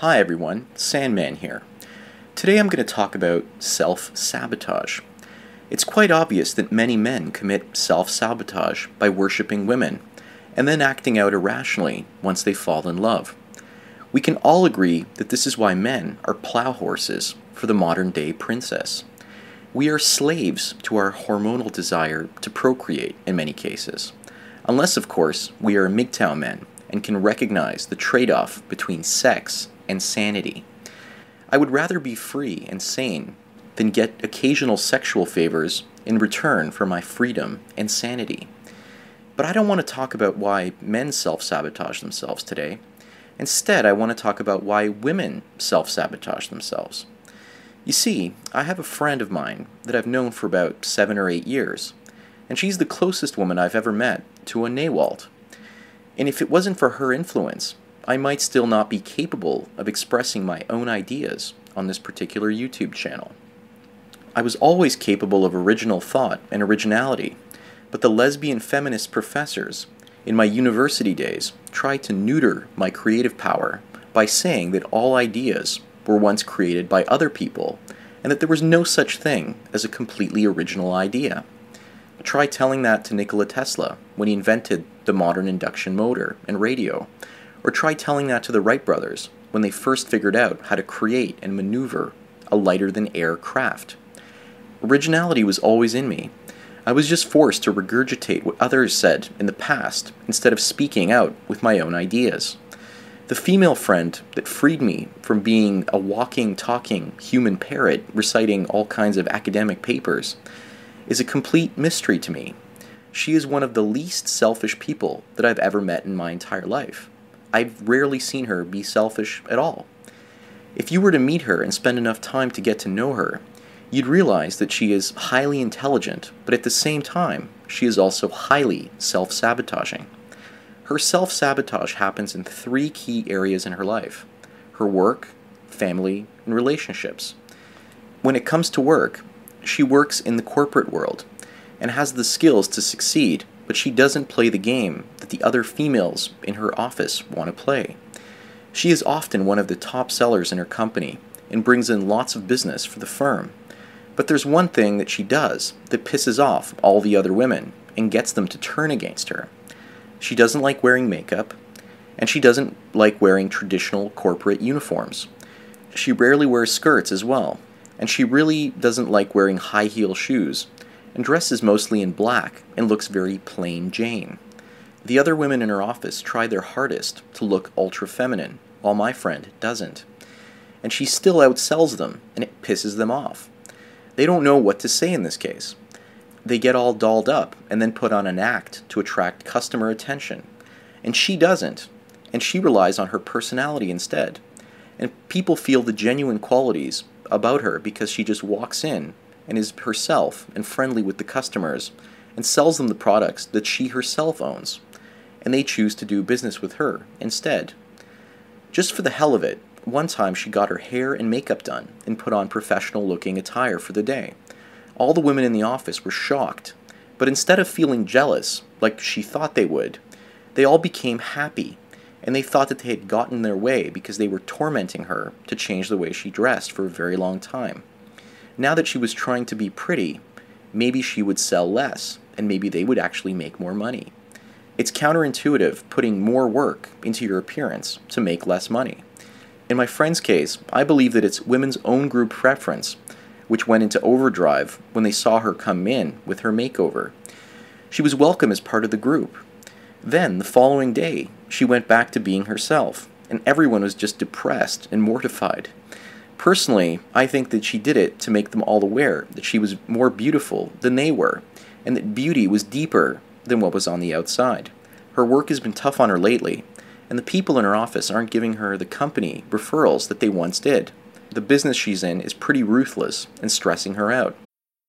Hi everyone, Sandman here. Today I'm going to talk about self-sabotage. It's quite obvious that many men commit self-sabotage by worshipping women and then acting out irrationally once they fall in love. We can all agree that this is why men are plow horses for the modern-day princess. We are slaves to our hormonal desire to procreate in many cases, unless, of course, we are MGTOW men and can recognize the trade-off between sex and sanity. I would rather be free and sane than get occasional sexual favors in return for my freedom and sanity. But I don't want to talk about why men self-sabotage themselves today. Instead, I want to talk about why women self-sabotage themselves. You see, I have a friend of mine that I've known for about 7 or 8 years, and she's the closest woman I've ever met to a NAWALT. And if it wasn't for her influence, I might still not be capable of expressing my own ideas on this particular YouTube channel. I was always capable of original thought and originality, but the lesbian feminist professors in my university days tried to neuter my creative power by saying that all ideas were once created by other people and that there was no such thing as a completely original idea. Try telling that to Nikola Tesla when he invented the modern induction motor and radio. Or try telling that to the Wright brothers when they first figured out how to create and maneuver a lighter-than-air craft. Originality was always in me. I was just forced to regurgitate what others said in the past instead of speaking out with my own ideas. The female friend that freed me from being a walking, talking human parrot reciting all kinds of academic papers is a complete mystery to me. She is one of the least selfish people that I've ever met in my entire life. I've rarely seen her be selfish at all. If you were to meet her and spend enough time to get to know her, you'd realize that she is highly intelligent, but at the same time, she is also highly self-sabotaging. Her self-sabotage happens in 3 key areas in her life: her work, family, and relationships. When it comes to work, she works in the corporate world and has the skills to succeed, but she doesn't play the game that the other females in her office want to play. She is often one of the top sellers in her company and brings in lots of business for the firm. But there's one thing that she does that pisses off all the other women and gets them to turn against her. She doesn't like wearing makeup, and she doesn't like wearing traditional corporate uniforms. She rarely wears skirts as well, and she really doesn't like wearing high heel shoes and dresses mostly in black and looks very plain Jane. The other women in her office try their hardest to look ultra feminine, while my friend doesn't. And she still outsells them, and it pisses them off. They don't know what to say in this case. They get all dolled up and then put on an act to attract customer attention. And she doesn't, and she relies on her personality instead. And people feel the genuine qualities about her because she just walks in and is herself and friendly with the customers and sells them the products that she herself owns, and they choose to do business with her instead. Just for the hell of it, one time she got her hair and makeup done and put on professional-looking attire for the day. All the women in the office were shocked, but instead of feeling jealous like she thought they would, they all became happy, and they thought that they had gotten their way because they were tormenting her to change the way she dressed for a very long time. Now that she was trying to be pretty, maybe she would sell less, and maybe they would actually make more money. It's counterintuitive putting more work into your appearance to make less money. In my friend's case, I believe that it's women's own group preference, which went into overdrive when they saw her come in with her makeover. She was welcome as part of the group. Then, the following day, she went back to being herself, and everyone was just depressed and mortified. Personally, I think that she did it to make them all aware that she was more beautiful than they were, and that beauty was deeper than what was on the outside. Her work has been tough on her lately, and the people in her office aren't giving her the company referrals that they once did. The business she's in is pretty ruthless and stressing her out.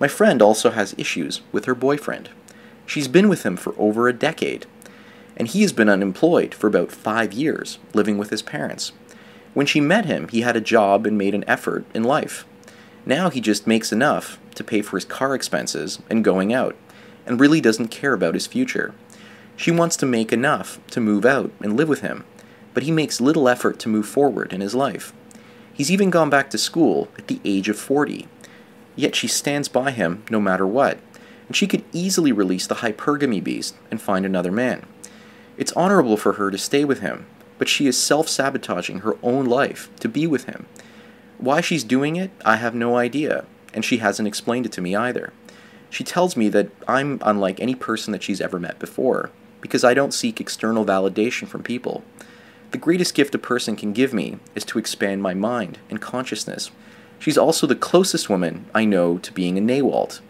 My friend also has issues with her boyfriend. She's been with him for over a decade, and he has been unemployed for about 5 years, living with his parents. When she met him, he had a job and made an effort in life. Now he just makes enough to pay for his car expenses and going out, and really doesn't care about his future. She wants to make enough to move out and live with him, but he makes little effort to move forward in his life. He's even gone back to school at the age of 40. Yet she stands by him no matter what, and she could easily release the hypergamy beast and find another man. It's honorable for her to stay with him, but she is self-sabotaging her own life to be with him. Why she's doing it, I have no idea, and she hasn't explained it to me either. She tells me that I'm unlike any person that she's ever met before, because I don't seek external validation from people. The greatest gift a person can give me is to expand my mind and consciousness. She's also the closest woman I know to being a NAWALT.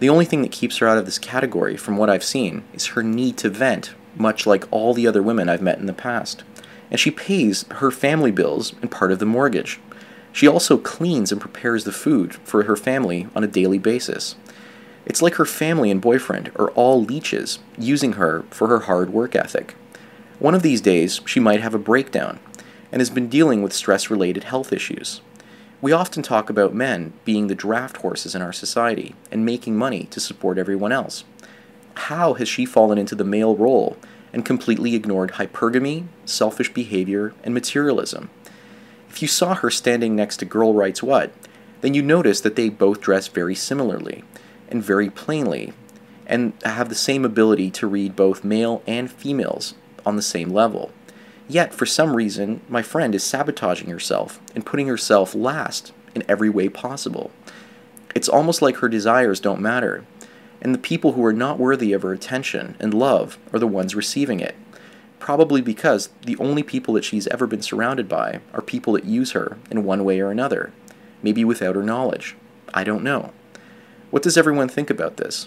The only thing that keeps her out of this category, from what I've seen, is her need to vent, much like all the other women I've met in the past. And she pays her family bills and part of the mortgage. She also cleans and prepares the food for her family on a daily basis. It's like her family and boyfriend are all leeches, using her for her hard work ethic. One of these days, she might have a breakdown, and has been dealing with stress-related health issues. We often talk about men being the draft horses in our society and making money to support everyone else. How has she fallen into the male role and completely ignored hypergamy, selfish behavior, and materialism? If you saw her standing next to Girl Writes What, then you notice that they both dress very similarly and very plainly and have the same ability to read both male and females on the same level. Yet, for some reason, my friend is sabotaging herself and putting herself last in every way possible. It's almost like her desires don't matter, and the people who are not worthy of her attention and love are the ones receiving it, probably because the only people that she's ever been surrounded by are people that use her in one way or another, maybe without her knowledge. I don't know. What does everyone think about this?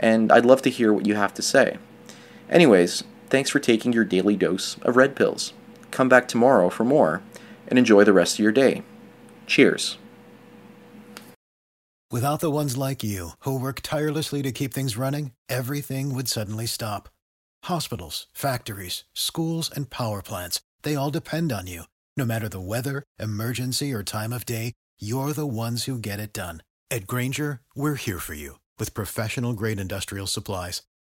And I'd love to hear what you have to say. Anyways, thanks for taking your daily dose of red pills. Come back tomorrow for more, and enjoy the rest of your day. Cheers. Without the ones like you, who work tirelessly to keep things running, everything would suddenly stop. Hospitals, factories, schools, and power plants, they all depend on you. No matter the weather, emergency, or time of day, you're the ones who get it done. At Grainger, we're here for you, with professional-grade industrial supplies.